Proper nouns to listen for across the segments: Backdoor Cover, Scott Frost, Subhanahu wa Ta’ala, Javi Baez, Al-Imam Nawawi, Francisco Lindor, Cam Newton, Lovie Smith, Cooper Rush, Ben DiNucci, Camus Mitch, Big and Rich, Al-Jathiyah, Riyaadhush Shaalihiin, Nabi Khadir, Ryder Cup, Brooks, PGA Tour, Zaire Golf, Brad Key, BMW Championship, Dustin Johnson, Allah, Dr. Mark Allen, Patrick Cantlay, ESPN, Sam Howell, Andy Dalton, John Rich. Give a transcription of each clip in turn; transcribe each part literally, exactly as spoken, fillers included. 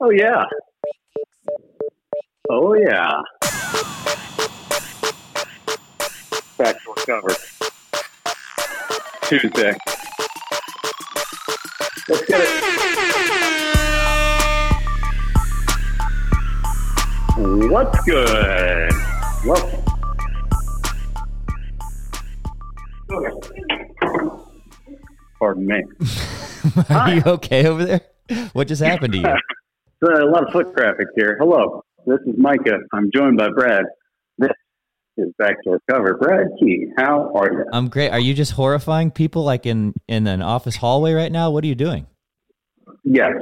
Oh, yeah. Oh, yeah. Backdoor Cover. Tuesday. Let's get it. What's good? Welcome. Pardon me. Are you okay over there? What just happened to you? A lot of foot traffic here. Hello, this is Micah. I'm joined by Brad. This is Backdoor Cover. Brad Key, how are you? I'm great. Are you just horrifying people like in, in an office hallway right now? What are you doing? Yes.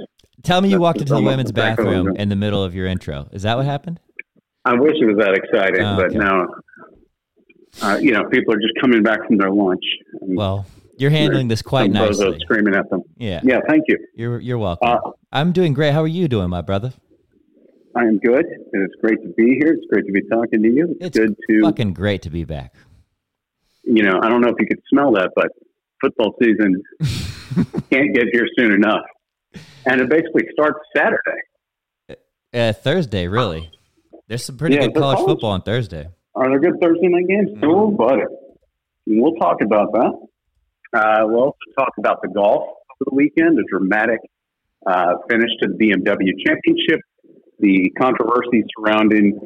Tell me you That's walked into the women's bathroom in the middle of your intro. Is that what happened? I wish it was that exciting, oh, but okay. no. Uh, you know, people are just coming back from their lunch. Well, you're handling this quite nicely. Screaming at them. Yeah. Yeah. Thank you. You're you're welcome. Uh, I'm doing great. How are you doing, my brother? I am good. And it's great to be here. It's great to be talking to you. It's, it's good to fucking great to be back. You know, I don't know if you could smell that, but football season can't get here soon enough, and it basically starts Saturday. Uh, Thursday, really. There's some pretty yeah, good college, college football on Thursday. Are there good Thursday night games? Mm-hmm. Oh, buddy. We'll talk about that. Uh, we'll also talk about the golf over the weekend, a dramatic uh, finish to the B M W Championship, the controversy surrounding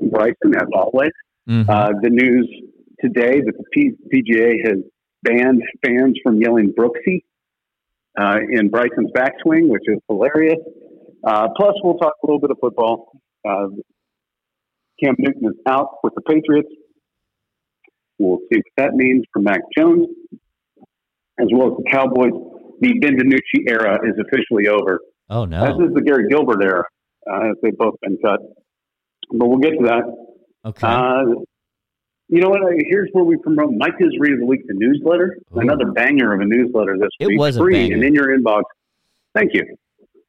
Bryson, as always. Mm-hmm. Uh, the news today that the P- PGA has banned fans from yelling Brooksy uh, in Bryson's backswing, which is hilarious. Uh, plus, we'll talk a little bit of football. Uh, Cam Newton is out with the Patriots. We'll see what that means for Mac Jones, as well as the Cowboys. The Ben DiNucci era is officially over. Oh, no. This is the Gary Gilbert era, uh, as they've both been cut. But we'll get to that. Okay. Uh, you know what? Here's where we promote Micah's Read of the Week, the newsletter. Ooh. Another banger of a newsletter this it week. It was a free banger. And in your inbox. Thank you.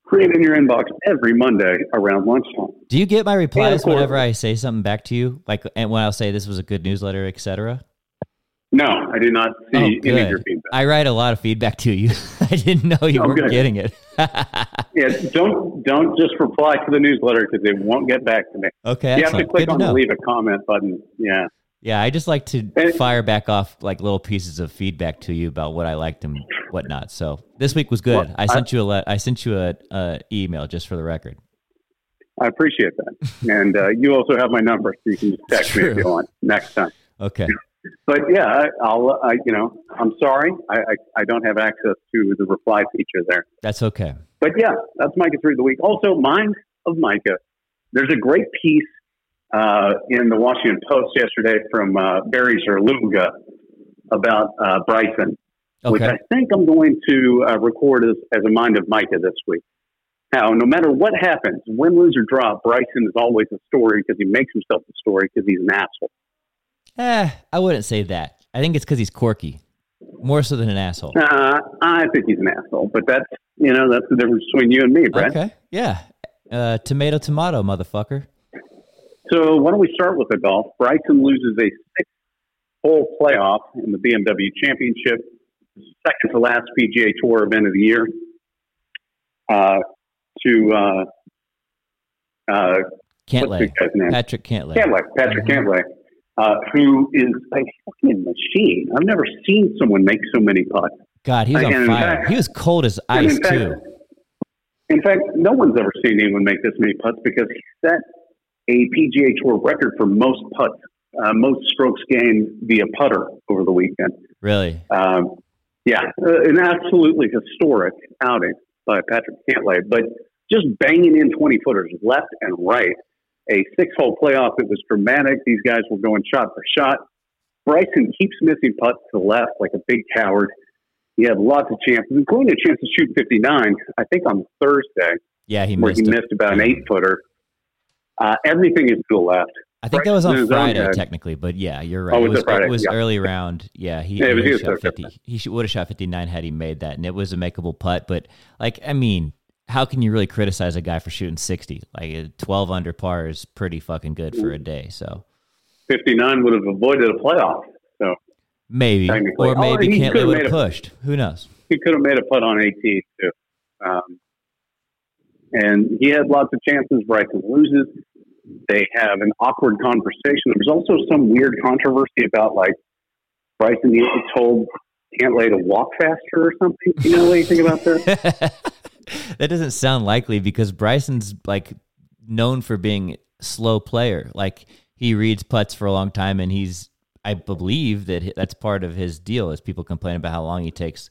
Free in your inbox every Monday around lunchtime. Do you get my replies yeah, whenever I say something back to you? Like, and when I'll say this was a good newsletter, et cetera? No, I do not see oh, any of your feedback. I write a lot of feedback to you. I didn't know you oh, weren't good. Getting it. yeah, don't don't just reply to the newsletter because they won't get back to me. Okay, you excellent. Have to click good on to the leave a comment button. Yeah, yeah. I just like to and, fire back off like little pieces of feedback to you about what I liked and whatnot. So this week was good. Well, I, I sent you a le- I sent you a, a email just for the record. I appreciate that, and uh, you also have my number, so you can just text True. Me if you want next time. Okay. But yeah, I'll. I, you know, I'm sorry. I, I, I don't have access to the reply feature there. That's okay. But yeah, that's Micah's Read of the Week. Also, Mind of Micah. There's a great piece uh, in the Washington Post yesterday from uh, Barry Zerluga about uh, Bryson, okay. which I think I'm going to uh, record as, as a Mind of Micah this week. Now, no matter what happens, win, lose, or draw, Bryson is always a story because he makes himself a story because he's an asshole. Eh, I wouldn't say that. I think it's because he's quirky, more so than an asshole. Uh, I think he's an asshole, but that's, you know, that's the difference between you and me, Brett. Okay, yeah. Uh, tomato, tomato, motherfucker. So why don't we start with the golf? Bryson loses a six-hole playoff in the B M W Championship, second to last P G A Tour event of the year, uh, to uh, uh, Cantlay. Patrick Cantlay. Cantlay. Patrick mm-hmm. Cantlay. Uh, who is a fucking machine. I've never seen someone make so many putts. God, he's and on fire. Fact, he was cold as ice, in fact, too. In fact, no one's ever seen anyone make this many putts because he set a P G A Tour record for most putts, uh, most strokes gained via putter over the weekend. Really? Um, yeah, an absolutely historic outing by Patrick Cantlay, but just banging in twenty-footers left and right. A six-hole playoff. It was dramatic. These guys were going shot for shot. Bryson keeps missing putts to the left like a big coward. He had lots of chances, including a chance to shoot fifty-nine, I think on Thursday. Yeah, he where missed he it. missed about an eight-footer. Uh, everything is to the left. I think Bryson that was on Friday, technically, but yeah, you're right. Oh, it was, it Friday, it was yeah. early round. Yeah, he, yeah, he, shot fifty. He would have shot fifty-nine had he made that, and it was a makeable putt. But, like, I mean... how can you really criticize a guy for shooting sixty? Like twelve under par is pretty fucking good for a day. So fifty-nine would have avoided a playoff. So maybe, or maybe oh, Cantlay would have pushed. Who knows? He could have made a putt on eighteen too. Um, and he had lots of chances. Bryson loses. They have an awkward conversation. There's also some weird controversy about, like, Bryson told Cantlay to walk faster or something. You know anything about that? That doesn't sound likely, because Bryson's, like, known for being a slow player. Like, he reads putts for a long time, and he's, I believe that that's part of his deal, is people complain about how long he takes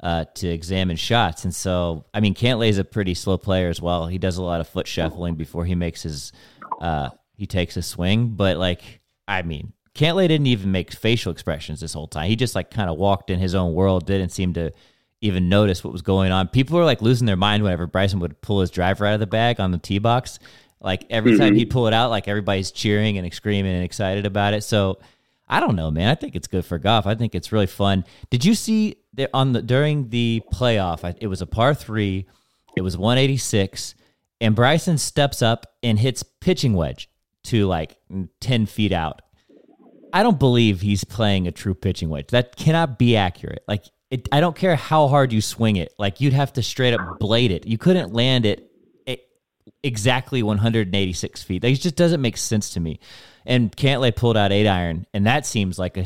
uh, to examine shots. And so, I mean, Cantlay is a pretty slow player as well. He does a lot of foot shuffling before he makes his, uh, he takes a swing. But, like, I mean, Cantlay didn't even make facial expressions this whole time. He just, like, kind of walked in his own world, didn't seem to even notice what was going on. People were, like, losing their mind whenever Bryson would pull his driver out of the bag on the tee box. Like, every mm-hmm. time he'd pull it out, like, everybody's cheering and screaming and excited about it. So, I don't know, man. I think it's good for golf. I think it's really fun. Did you see there on the during the playoff? It was a par three. It was one eighty-six, and Bryson steps up and hits pitching wedge to like ten feet out. I don't believe he's playing a true pitching wedge. That cannot be accurate. Like, it, I don't care how hard you swing it. Like, you'd have to straight up blade it. You couldn't land it at exactly one eighty-six feet. That just doesn't make sense to me. And Cantlay pulled out eight iron, and that seems like a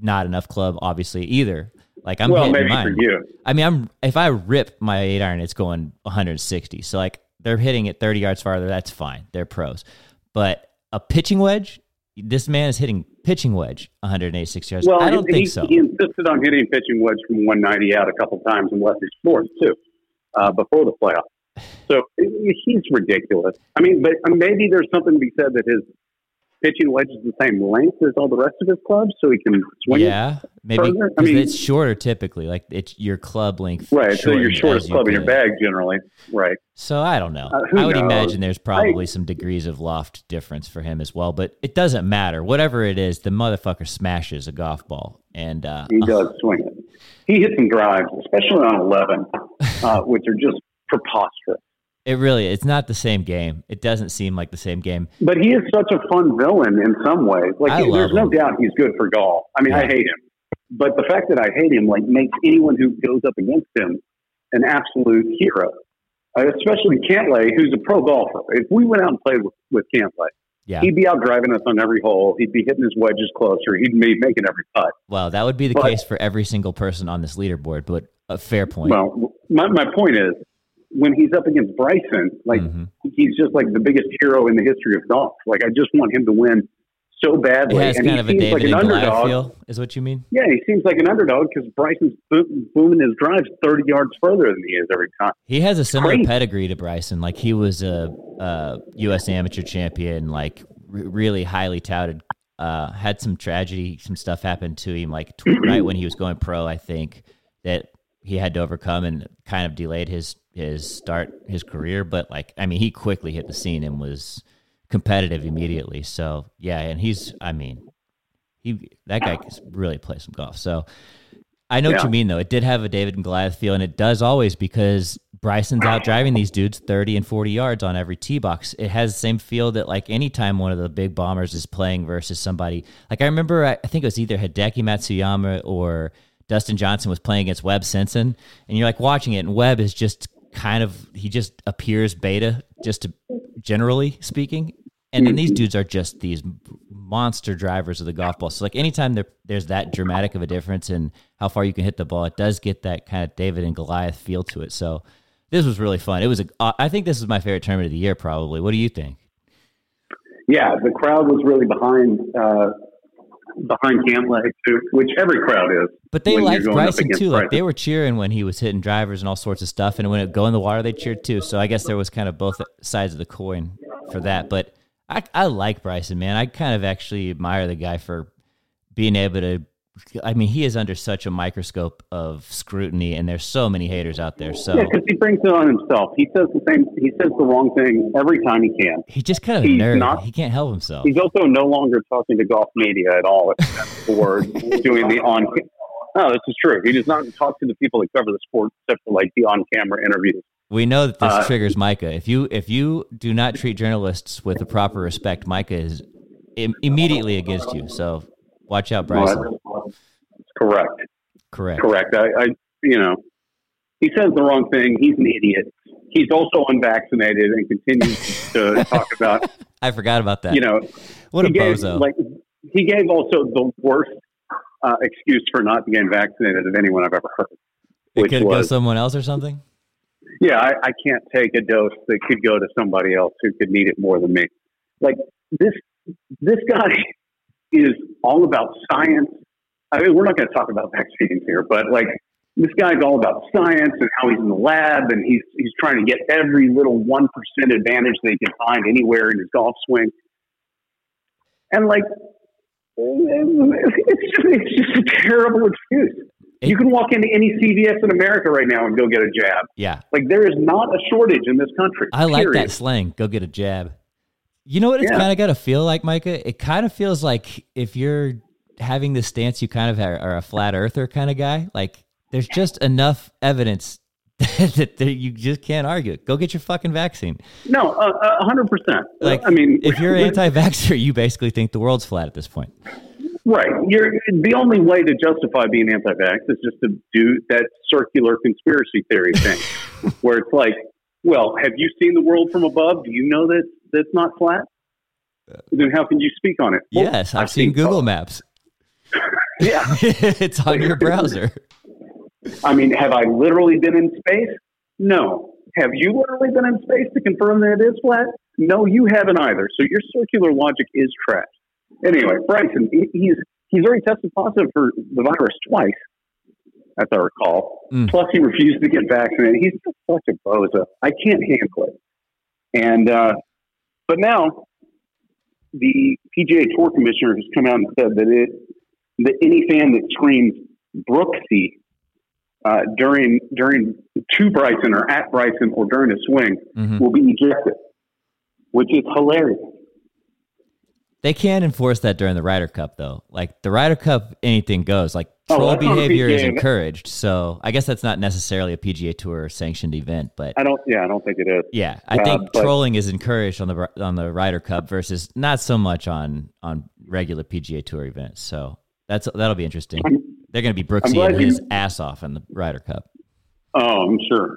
not enough club, obviously, either. Like, I'm well, hitting maybe mine. For you. I mean, I'm if I rip my eight iron, it's going one sixty. So, like, they're hitting it thirty yards farther. That's fine. They're pros. But a pitching wedge, this man is hitting pitching wedge one eighty-six yards. Well, I don't he, think so. He insisted on hitting pitching wedge from one ninety out a couple times and left his fourth too uh, before the playoff. So he's ridiculous. I mean, but maybe there's something to be said that his pitching wedge is the same length as all the rest of his clubs, so he can swing. Yeah, it maybe. I mean, it's shorter typically. Like, it's your club length, right? So your shortest club in your bag generally, right? So I don't know. Uh, I would knows? imagine there's probably I, some degrees of loft difference for him as well, but it doesn't matter. Whatever it is, the motherfucker smashes a golf ball, and uh, he does uh, swing it. He hits some drives, especially on eleven, uh, which are just preposterous. It really, it's not the same game. It doesn't seem like the same game. But he is such a fun villain in some ways. Like, I there's no doubt he's good for golf. I mean, yeah. I hate him. But the fact that I hate him, like, makes anyone who goes up against him an absolute hero. Uh, especially Cantlay, who's a pro golfer. If we went out and played with, with Cantlay, yeah. he'd be out driving us on every hole. He'd be hitting his wedges closer. He'd be making every putt. Well, that would be the but, case for every single person on this leaderboard, but a fair point. Well, my, my point is, when he's up against Bryson, like mm-hmm. he's just like the biggest hero in the history of golf. Like, I just want him to win so badly. It has and kind he of seems a David like an Goliath underdog feel, is what you mean? Yeah, he seems like an underdog because Bryson's booming his drives thirty yards further than he is every time. He has a similar Crazy. pedigree to Bryson. Like, he was a, a U S amateur champion, like re- really highly touted. Uh, had some tragedy, some stuff happened to him, like tw- right when he was going pro, I think, that he had to overcome and kind of delayed his his start, his career. But, like, I mean, he quickly hit the scene and was competitive immediately. So, yeah, and he's, I mean, he that guy can really play some golf. So I know yeah. what you mean, though. It did have a David and Goliath feel, and it does always, because Bryson's out driving these dudes thirty and forty yards on every tee box. It has the same feel that, like, anytime one of the big bombers is playing versus somebody. Like, I remember, I think it was either Hideki Matsuyama or Dustin Johnson was playing against Webb Simpson, and you're like watching it, and Webb is just kind of, he just appears beta, just to, generally speaking. And then these dudes are just these monster drivers of the golf ball. So, like, anytime there, there's that dramatic of a difference in how far you can hit the ball, it does get that kind of David and Goliath feel to it. So this was really fun. It was, a, I think this is my favorite tournament of the year, probably. What do you think? Yeah, the crowd was really behind, uh, behind Cantlay too, which every crowd is. But they liked Bryson too. Like Bryson. They were cheering when he was hitting drivers and all sorts of stuff. And when it go in the water, they cheered too. So I guess there was kind of both sides of the coin for that. But I, I like Bryson, man. I kind of actually admire the guy for being able to. I mean, he is under such a microscope of scrutiny, and there's so many haters out there. So yeah, because he brings it on himself. He says the same. He says the wrong thing every time he can. He just kind of he's a nerd. Not, he can't help himself. He's also no longer talking to golf media at all, except for doing the on. No, this is true. He does not talk to the people that cover the sport, except for like the on-camera interviews. We know that this uh, triggers Micah. If you if you do not treat journalists with the proper respect, Micah is im- immediately against you. So watch out, Bryson. But, Correct. Correct. Correct. I, I, you know, he says the wrong thing. He's an idiot. He's also unvaccinated and continues to talk about. I forgot about that. You know, what a gave, bozo! Like, he gave also the worst uh, excuse for not being vaccinated of anyone I've ever heard. It could was, go someone else or something. Yeah, I, I can't take a dose that could go to somebody else who could need it more than me. Like this, this guy is all about science. I mean, we're not going to talk about vaccines here, but like this guy's all about science and how he's in the lab and he's he's trying to get every little one percent advantage that he can find anywhere in his golf swing. And like, it's just, it's just a terrible excuse. It, you can walk into any C V S in America right now and go get a jab. Yeah. Like, there is not a shortage in this country. I like period. that slang, go get a jab. You know what it's yeah. kind of got to feel like, Micah? It kind of feels like if you're having this stance, you kind of are a flat earther kind of guy. Like, there's just enough evidence that, that you just can't argue it. Go get your fucking vaccine. No, uh, one hundred percent. Like, I mean, if you're anti-vaxxer, you basically think the world's flat at this point. Right. You're, the only way to justify being anti-vax is just to do that circular conspiracy theory thing where it's like, well, have you seen the world from above? Do you know that that's not flat? Then how can you speak on it? Well, yes, I've, I've seen, seen Google oh. Maps. Yeah. It's on your browser. I mean, have I literally been in space? No. Have you literally been in space to confirm that it is flat? No, you haven't either. So your circular logic is trash. Anyway, Bryson, he's he's already tested positive for the virus twice, as I recall. Mm. Plus, he refused to get vaccinated. He's just such a bozo. I can't handle it. And uh, but now, the P G A Tour commissioner has come out and said that it that any fan that screams Brooksy uh, during during to Bryson or at Bryson or during a swing mm-hmm. will be ejected, which is hilarious. They can't enforce that during the Ryder Cup, though. Like, the Ryder Cup, anything goes. Like, troll oh, behavior is encouraged. So, I guess that's not necessarily a P G A Tour sanctioned event, but I don't. Yeah, I don't think it is. Yeah, I uh, think but, trolling is encouraged on the on the Ryder Cup versus not so much on on regular P G A Tour events. So that's that'll be interesting. I'm, They're going to be Brooksy and his you, ass off in the Ryder Cup. Oh, I'm sure.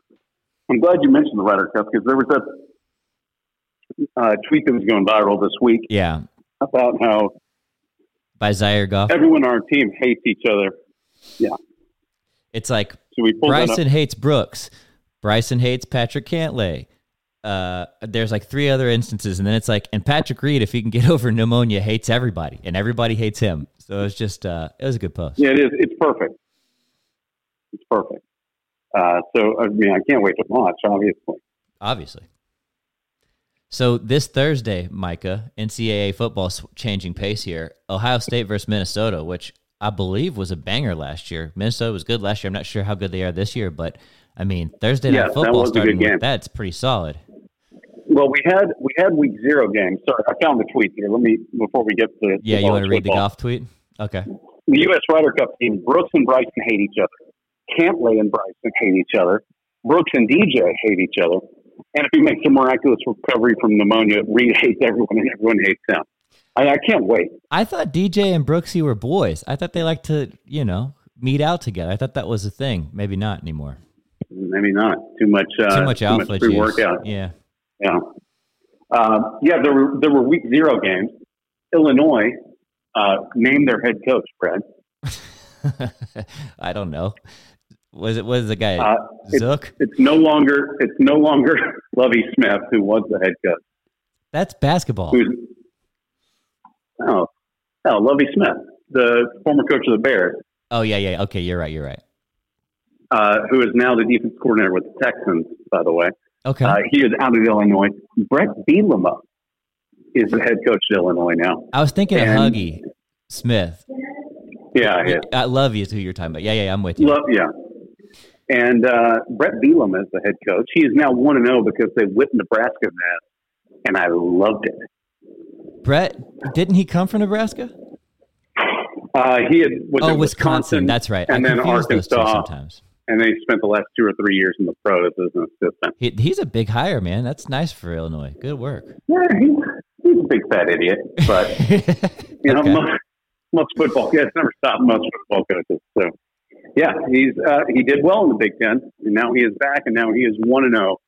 I'm glad you mentioned the Ryder Cup because there was that uh, tweet that was going viral this week. Yeah. About how by Zaire Golf, everyone on our team hates each other. Yeah, it's like so Bryson hates Brooks. Bryson hates Patrick Cantlay. Uh, there's like three other instances, and then it's like, and Patrick Reed, if he can get over pneumonia, hates everybody, and everybody hates him. So it's just, uh, it was a good post. Yeah, it is. It's perfect. It's perfect. Uh, so I mean, I can't wait to watch. Obviously. Obviously. So this Thursday, Micah, N C double A football changing pace here. Ohio State versus Minnesota, which I believe was a banger last year. Minnesota was good last year. I'm not sure how good they are this year, but I mean Thursday night yes, football that was starting a good game. With that's pretty solid. Well, we had we had week zero games. Sorry, I found the tweet here. Let me before we get to yeah. You want to read football. The golf tweet? Okay. The U S Ryder Cup team Brooks and Bryson hate each other. Cantlay and Bryson hate each other. Brooks and D J hate each other. And if he makes a miraculous recovery from pneumonia, Reed hates everyone and everyone hates him. I, I can't wait. I thought D J and Brooksy were boys. I thought they liked to, you know, meet out together. I thought that was a thing. Maybe not anymore. Maybe not. Too much uh, Too much, too much pre-workout. Yeah. Yeah. Uh, yeah, there were, there were week zero games. Illinois uh, named their head coach, Brad. I don't know. Was it? Was the guy uh, Zook? It's, it's no longer. It's no longer Lovie Smith who was the head coach. That's basketball. Who's, oh, oh, Lovie Smith, the former coach of the Bears. Oh yeah, yeah. Okay, you're right. You're right. Uh, who is now the defense coordinator with the Texans, by the way. Okay. Uh, he is out of Illinois. Brett Bielema is the head coach of Illinois now. I was thinking and, of Huggy Smith. Yeah, yeah. I love you. Is who you're talking about? Yeah, yeah. I'm with you. Love, yeah. And uh, Brett Bielema is the head coach. He is now one and oh because they whipped Nebraska in that, and I loved it. Brett, didn't he come from Nebraska? Uh, he had, was oh, Wisconsin, Wisconsin. That's right. And I then Arkansas. And then he spent the last two or three years in the pros as an assistant. He, he's a big hire, man. That's nice for Illinois. Good work. Yeah, he, he's a big fat idiot, but you know, okay. most, most football. Yeah, it's never stopped most football coaches. So. Yeah, he's uh, he did well in the Big Ten. and now he is back, and now he is one and oh.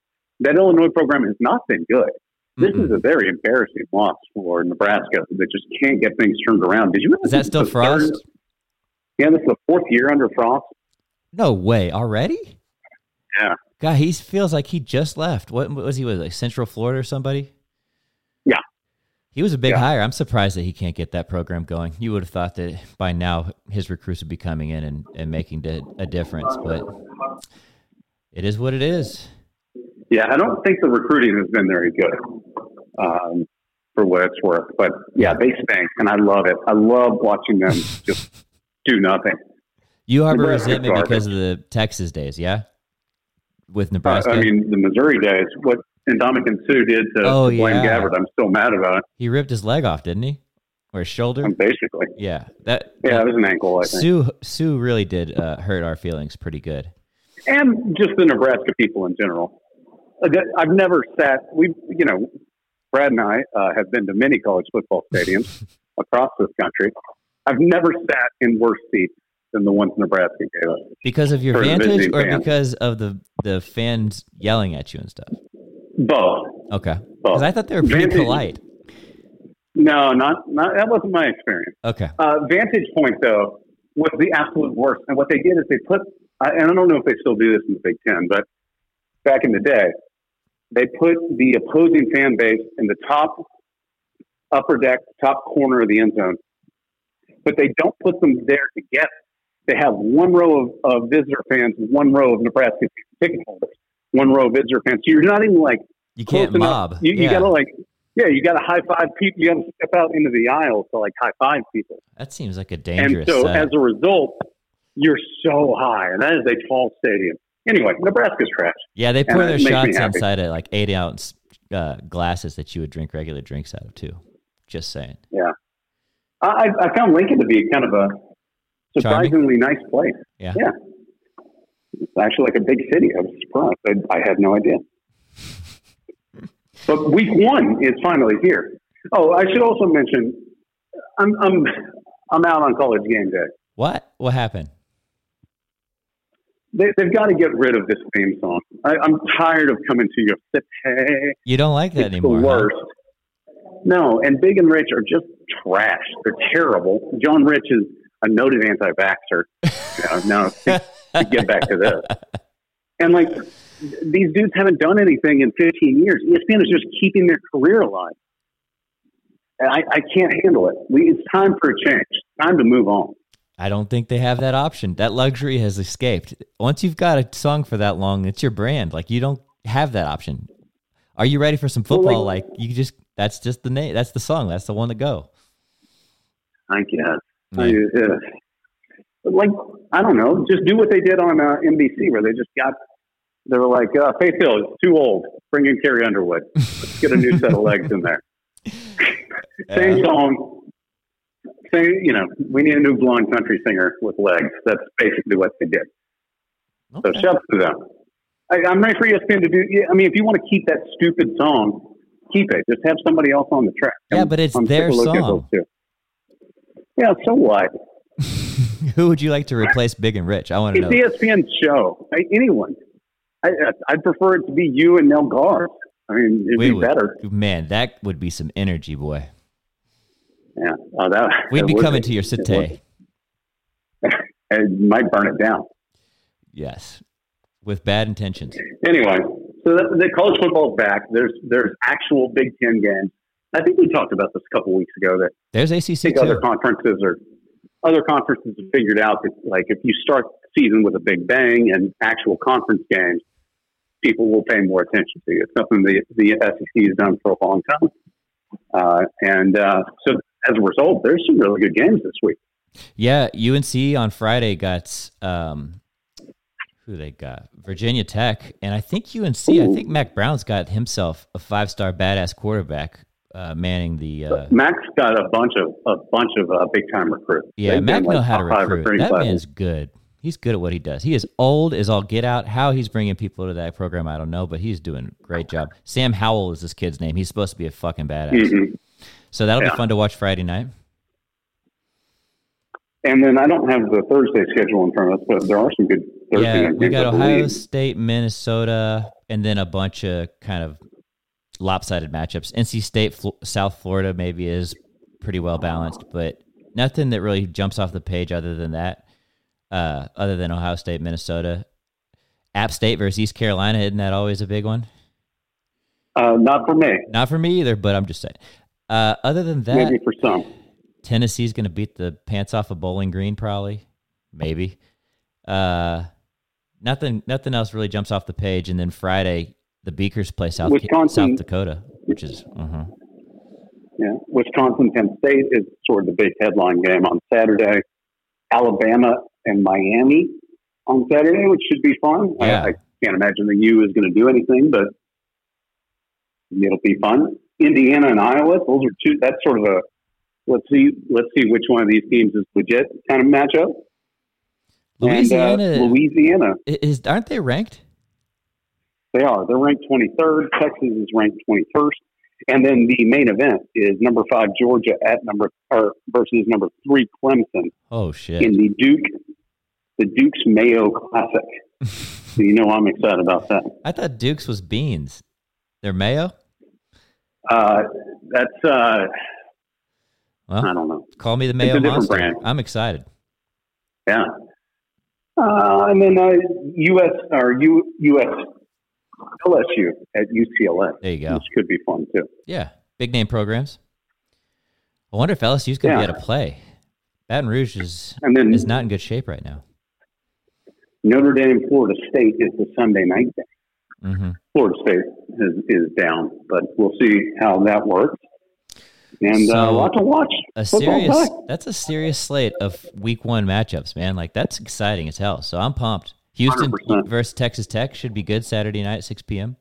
That Illinois program has not been good. This mm-hmm. is a very embarrassing loss for Nebraska that just can't get things turned around. Did you? Is that still Frost? Third? Yeah, this is the fourth year under Frost. No way. Already? Yeah. God, he feels like he just left. What was he with, like Central Florida or somebody? Yeah. He was a big yeah. hire. I'm surprised that he can't get that program going. You would have thought that by now his recruits would be coming in and, and making a difference, but it is what it is. Yeah, I don't think the recruiting has been very good um, for what it's worth. But, yeah, they stink, and I love it. I love watching them just do nothing. You harbor resentment because of the Texas days, yeah? With Nebraska? Uh, I mean, the Missouri days. What Ndamukong Suh did to oh, Blaine yeah. Gabbert, I'm still mad about it. He ripped his leg off, didn't he? Or his shoulder? Um, basically. Yeah. That, yeah, that, it was an ankle, I think. Sue, Sue really did uh, hurt our feelings pretty good. And just the Nebraska people in general. I've never sat, we, you know, Brad and I uh, have been to many college football stadiums across this country. I've never sat in worse seats than the ones Nebraska gave us. Because of your vantage or fans. Because of the, the fans yelling at you and stuff? Both. Okay. Because I thought they were pretty vantage, polite. No, not, not, that wasn't my experience. Okay. Uh, vantage point, though, was the absolute worst. And what they did is they put, and I don't know if they still do this in the Big Ten, but back in the day, they put the opposing fan base in the top upper deck, top corner of the end zone. But they don't put them there together. They have one row of, of visitor fans, one row of Nebraska ticket holders, one row of visitor fans. So you're not even like you can't enough. mob. You, you yeah. gotta like yeah, you gotta high five people. You gotta step out into the aisle to like high five people. That seems like a dangerous. And so set. As a result, you're so high, and that is a tall stadium. Anyway, Nebraska's trash. Yeah, they pour their shots inside of like eight ounce uh, glasses that you would drink regular drinks out of too. Just saying. Yeah, I, I found Lincoln to be kind of a surprisingly Charming. nice place. Yeah, yeah, it's actually like a big city. I was surprised. I, I had no idea. But week one is finally here. Oh, I should also mention, I'm I'm I'm out on college game day. What? What happened? They, they've got to get rid of this theme song. I, I'm tired of coming to you. Hey, you don't like that it's anymore. The worst. Huh? No, and Big and Rich are just trash. They're terrible. John Rich is a noted anti-vaxxer. you know, now, to, to get back to this. And, like, these dudes haven't done anything in fifteen years. E S P N is just keeping their career alive. And I, I can't handle it. We, it's time for a change. It's time to move on. I don't think they have that option. That luxury has escaped. Once you've got a song for that long, it's your brand. Like you don't have that option. Are you ready for some football? Well, like, like you just, that's just the name. That's the song. That's the one to go. I guess. Yeah. I, like, I don't know. Just do what they did on uh, N B C where they just got, they were like, uh, Faith Hill is too old. Bring in Carrie Underwood. Let's get a new set of legs in there. Same uh, song. Say, you know, we need a new blonde country singer with legs. That's basically what they did. Okay. So shout out to them. I, I'm ready for E S P N to do. I mean, if you want to keep that stupid song, keep it. Just have somebody else on the track. Yeah, I'm, but it's I'm their song. Too. Yeah, so what? Who would you like to replace Big and Rich? I want to it's know. It's E S P N's show. I, anyone. I, I'd prefer it to be you and Nell Garth. I mean, it'd we be would, better. Man, that would be some energy, boy. Yeah, oh, that, we'd be coming to your cité. It might burn it down. Yes, with bad intentions. Anyway, so the, the college football is back. There's there's actual Big Ten games. I think we talked about this a couple weeks ago. That there's A C C. I think too. Other conferences are other conferences have figured out that like if you start the season with a big bang and actual conference games, people will pay more attention to you. It's something the the S E C has done for a long time, uh, and uh, so. As a result, there's some really good games this week. Yeah, U N C on Friday got um, who they got? Virginia Tech, and I think U N C. Ooh. I think Mac Brown's got himself a five-star badass quarterback uh, manning the. Uh, Mac's got a bunch of a bunch of uh, big-time recruits. Yeah, Mac knows how to recruit. That man's good. He's good at what he does. He is old as all get out. How he's bringing people to that program, I don't know, but he's doing a great job. Sam Howell is this kid's name. He's supposed to be a fucking badass. Mm-hmm. So that'll yeah. be fun to watch Friday night. And then I don't have the Thursday schedule in front of us, but there are some good Yeah, we got Ohio league. State, Minnesota, and then a bunch of kind of lopsided matchups. N C State, Fl- South Florida maybe is pretty well balanced, but nothing that really jumps off the page other than that, uh, other than Ohio State, Minnesota. App State versus East Carolina, isn't that always a big one? Uh, not for me. Not for me either, but I'm just saying. Uh, other than that, maybe for some. Tennessee's going to beat the pants off of Bowling Green probably. Maybe. Uh, nothing Nothing else really jumps off the page. And then Friday, the Beakers play South, Ca- South Dakota, which is... Uh-huh. Yeah, Wisconsin, Penn State is sort of the big headline game on Saturday. Alabama and Miami on Saturday, which should be fun. Yeah. I, I can't imagine the U is going to do anything, but it'll be fun. Indiana and Iowa, those are two. That's sort of a let's see, let's see which one of these teams is legit kind of matchup. Louisiana, and, uh, Louisiana is aren't they ranked? They are. They're ranked twenty-third. Texas is ranked twenty-first. And then the main event is number five Georgia at number or versus number three Clemson. Oh shit! In the Duke, the Duke's Mayo Classic. So you know I'm excited about that. I thought Duke's was beans. They're mayo. Uh, that's uh. Well, I don't know. Call me the Mayo Monster. Brand. I'm excited. Yeah. Uh, and then uh, U S or U US. L S U at U C L A. There you go. Which could be fun, too. Yeah. Big name programs. I wonder if L S U's going to yeah. be able to play. Baton Rouge is and then, is not in good shape right now. Notre Dame, Florida State is the Sunday night game. Mm-hmm. Florida State is, is down, but we'll see how that works. And so, uh, a lot to watch. A serious, that's a serious slate of week one matchups, man. Like, that's exciting as hell. So I'm pumped. Houston one hundred percent versus Texas Tech should be good Saturday night at six p.m.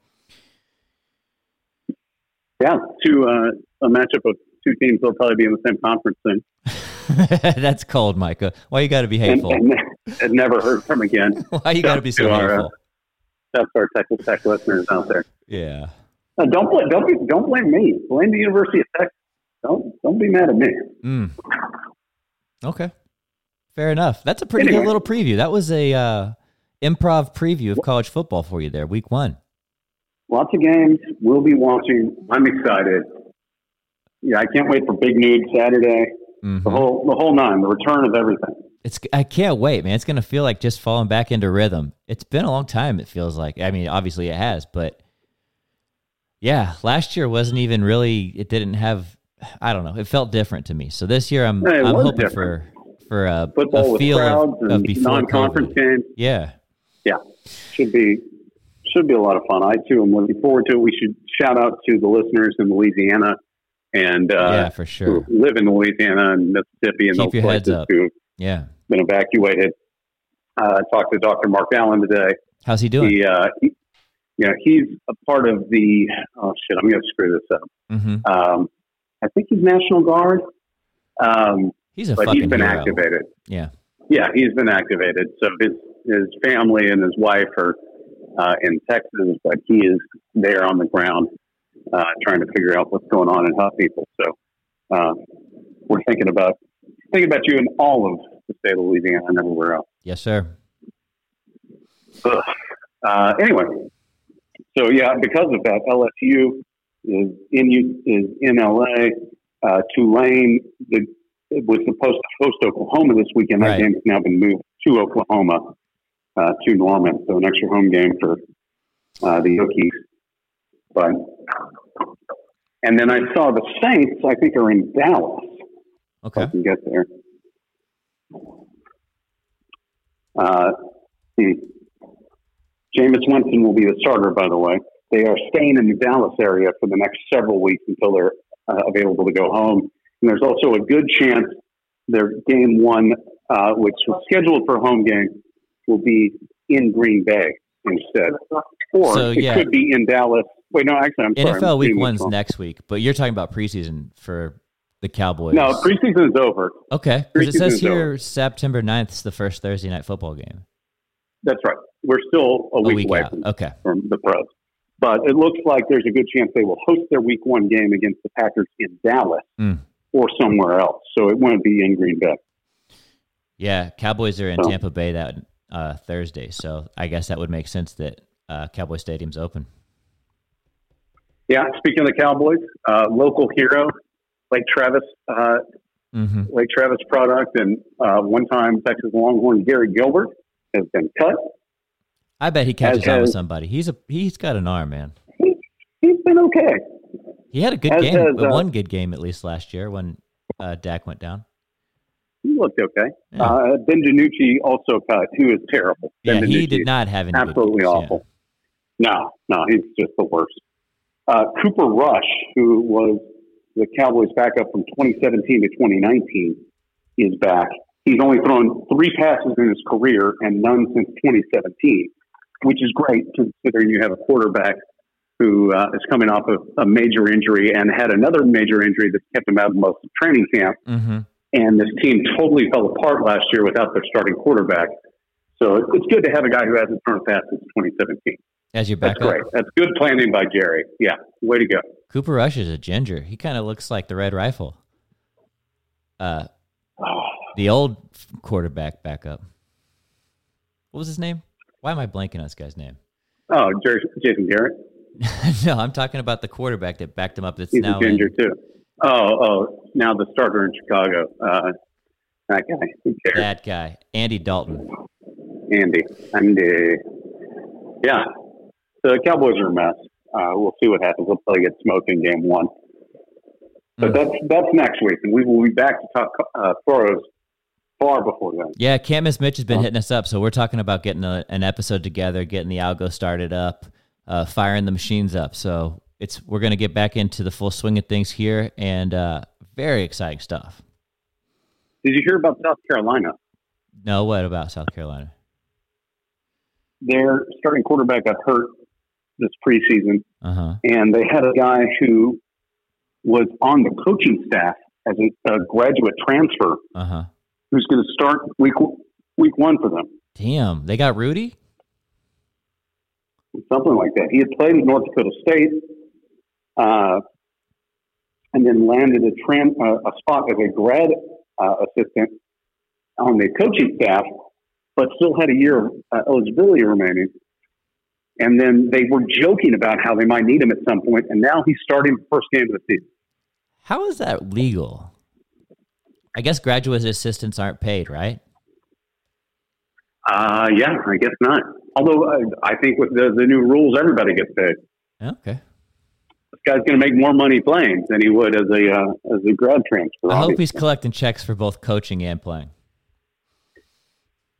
Yeah, two, uh, a matchup of two teams will probably be in the same conference soon. That's cold, Micah. Why you got to be hateful? And, and, and never heard from again. Why you got to be so to hateful? That's our, uh, our Texas Tech listeners out there. Yeah. No, don't blame don't be, don't blame me. Blame the University of Texas. Don't don't be mad at me. Mm. Okay. Fair enough. That's a pretty anyway. good little preview. That was a. Uh, Improv preview of college football for you there, week one. Lots of games. We'll be watching. I'm excited. Yeah, I can't wait for Big Nude Saturday. Mm-hmm. The whole the whole nine, the return of everything. It's I can't wait, man. It's going to feel like just falling back into rhythm. It's been a long time, it feels like. I mean, obviously it has, but yeah, last year wasn't even really, it didn't have, I don't know, it felt different to me. So this year I'm, hey, I'm hoping different. for for a, a feel of, of before non-conference COVID. Games. Yeah. Yeah, should be should be a lot of fun. I, too, am looking forward to it. We should shout out to the listeners in Louisiana and uh, yeah, for sure. who live in Louisiana and Mississippi and Keep those places who have yeah. been evacuated. Uh, I talked to Doctor Mark Allen today. How's he doing? He, uh, he, you know, he's a part of the – oh, shit, I'm going to screw this up. Mm-hmm. Um, I think he's National Guard. Um, he's a but fucking he's been hero. activated. Yeah. Yeah, he's been activated. So his his family and his wife are uh, in Texas, but he is there on the ground uh, trying to figure out what's going on and help people. So uh, we're thinking about thinking about you in all of the state of Louisiana and everywhere else. Yes, sir. Uh, anyway, so yeah, because of that, L S U is in is in L A. Uh, Tulane the It was supposed to host Oklahoma this weekend. That right. game has now been moved to Oklahoma, uh, to Norman. So an extra home game for uh, the Hokies. But and then I saw the Saints. I think are in Dallas. Okay, if I can get there. Uh, see, Jameis Winston will be the starter. By the way, they are staying in the Dallas area for the next several weeks until they're uh, available to go home. And there's also a good chance their game one, uh, which was scheduled for home game, will be in Green Bay instead. Or so, yeah. it could be in Dallas. Wait, no, actually, I'm N F L sorry. N F L Week One's next week, but you're talking about preseason for the Cowboys. No, preseason's over. Okay, because it says here over. September ninth is the first Thursday night football game. That's right. We're still a, a week, week away from, okay. from the pros. But it looks like there's a good chance they will host their week one game against the Packers in Dallas. Mm. Or somewhere else, so it wouldn't be in Green Bay. Yeah, Cowboys are in so. Tampa Bay that uh, Thursday. So I guess that would make sense that uh, Cowboy Stadium's open. Yeah, speaking of the Cowboys, uh, local hero, Lake Travis, uh, mm-hmm. Lake Travis product, and uh, one-time Texas Longhorn Gary Gilbert has been cut. I bet he catches on with somebody. He's a he's got an arm, man. He, he's been okay. He had a good as game, has, uh, one good game at least last year when uh, Dak went down. He looked okay. Yeah. Uh, Ben DiNucci also cut, who is terrible. Ben yeah, DiNucci he did not have any absolutely good games, awful. Yeah. No, no, he's just the worst. Uh, Cooper Rush, who was the Cowboys' backup from twenty seventeen to twenty nineteen, is back. He's only thrown three passes in his career and none since twenty seventeen, which is great considering you have a quarterback who uh, is coming off of a major injury and had another major injury that kept him out of most of training camp. Mm-hmm. And this team totally fell apart last year without their starting quarterback. So it's good to have a guy who hasn't thrown a pass since twenty seventeen. As your backup. That's great. That's good planning by Jerry. Yeah, way to go. Cooper Rush is a ginger. He kind of looks like the Red Rifle. Uh, oh. The old quarterback backup. What was his name? Why am I blanking on this guy's name? Oh, Jer- Jason Garrett. No, I'm talking about the quarterback that backed him up. That's He's now a ginger in, too. Oh, oh, now the starter in Chicago. Uh, that guy. Who cares? That guy, Andy Dalton. Andy, Andy. Yeah. The Cowboys are a mess. Uh, we'll see what happens. We'll probably get smoked in game one. But mm. that's that's next week, and we will be back to talk uh, pros far before then. Yeah, Camus Mitch has been hitting us up, so we're talking about getting a, an episode together, getting the algo started up, uh, firing the machines up. So it's we're going to get back into the full swing of things here, and uh, very exciting stuff. Did you hear about South Carolina? No, what about South Carolina? Their starting quarterback got hurt this preseason, uh-huh. and they had a guy who was on the coaching staff as a, a graduate transfer uh-huh. who's going to start week week one for them. Damn, they got Rudy? Something like that. He had played at North Dakota State uh, and then landed a, tran- uh, a spot as a grad uh, assistant on the coaching staff, but still had a year of uh, eligibility remaining. And then they were joking about how they might need him at some point, and now he's starting the first game of the season. How is that legal? I guess graduate assistants aren't paid, right? Uh, yeah, I guess not. Although uh, I think with the, the new rules, everybody gets paid. Okay. This guy's going to make more money playing than he would as a uh, as a grad transfer. I obviously hope he's collecting checks for both coaching and playing.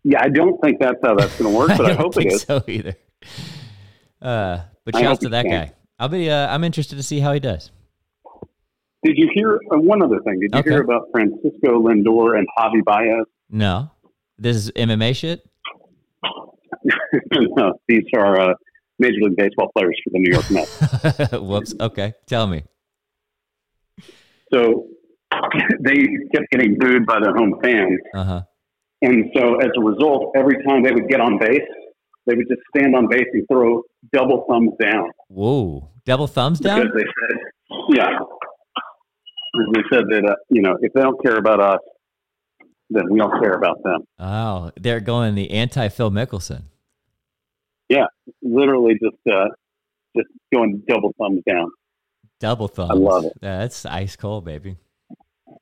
Yeah, I don't think that's how that's going to work, but I, I hope it is. So either. Uh, but shouts to that guy. I'll be. Uh, I'm interested to see how he does. Did you hear uh, one other thing? Did you okay. hear about Francisco Lindor and Javi Baez? No, this is M M A shit. No, these are uh, Major League Baseball players for the New York Mets. Whoops. Okay, tell me. So they kept getting booed by their home fans, uh-huh. and so as a result, every time they would get on base. They would just stand on base and throw double thumbs down. Whoa. Double thumbs down? Because they said, yeah. They said that, uh, you know, if they don't care about us, then we don't care about them. Oh, they're going the anti-Phil Mickelson. Yeah. Literally just uh, just going double thumbs down. Double thumbs. I love it. That's ice cold, baby.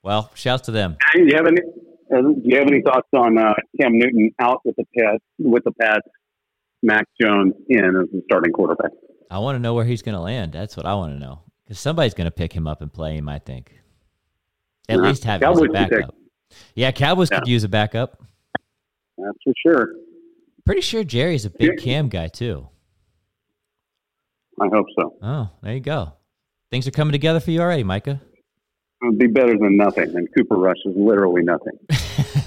Well, shouts to them. Do you have any, do you have any thoughts on uh, Cam Newton out with the pads, with the pads? Mac Jones in as the starting quarterback. I want to know where he's going to land. That's what I want to know. Because somebody's going to pick him up and play him, I think. At uh, least have him as a backup. Yeah, Cowboys yeah. could use a backup. That's for sure. Pretty sure Jerry's a big yeah. Cam guy, too. I hope so. Oh, there you go. Things are coming together for you already, Micah. It would be better than nothing. And Cooper Rush is literally nothing.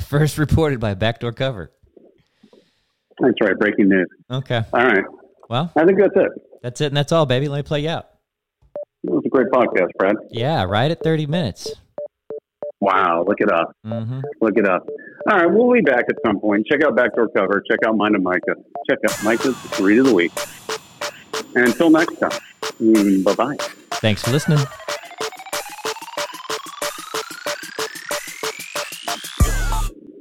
First reported by Backdoor Cover. That's right. Breaking news. Okay. All right. Well, I think that's it. That's it. And that's all, baby. Let me play you out. It was a great podcast, Brad. Yeah. Right at thirty minutes. Wow. Look it up. Mm-hmm. Look it up. All right. We'll be back at some point. Check out Backdoor Cover. Check out mine and Micah. Check out Micah's Read of the Week. And until next time. Bye-bye. Thanks for listening.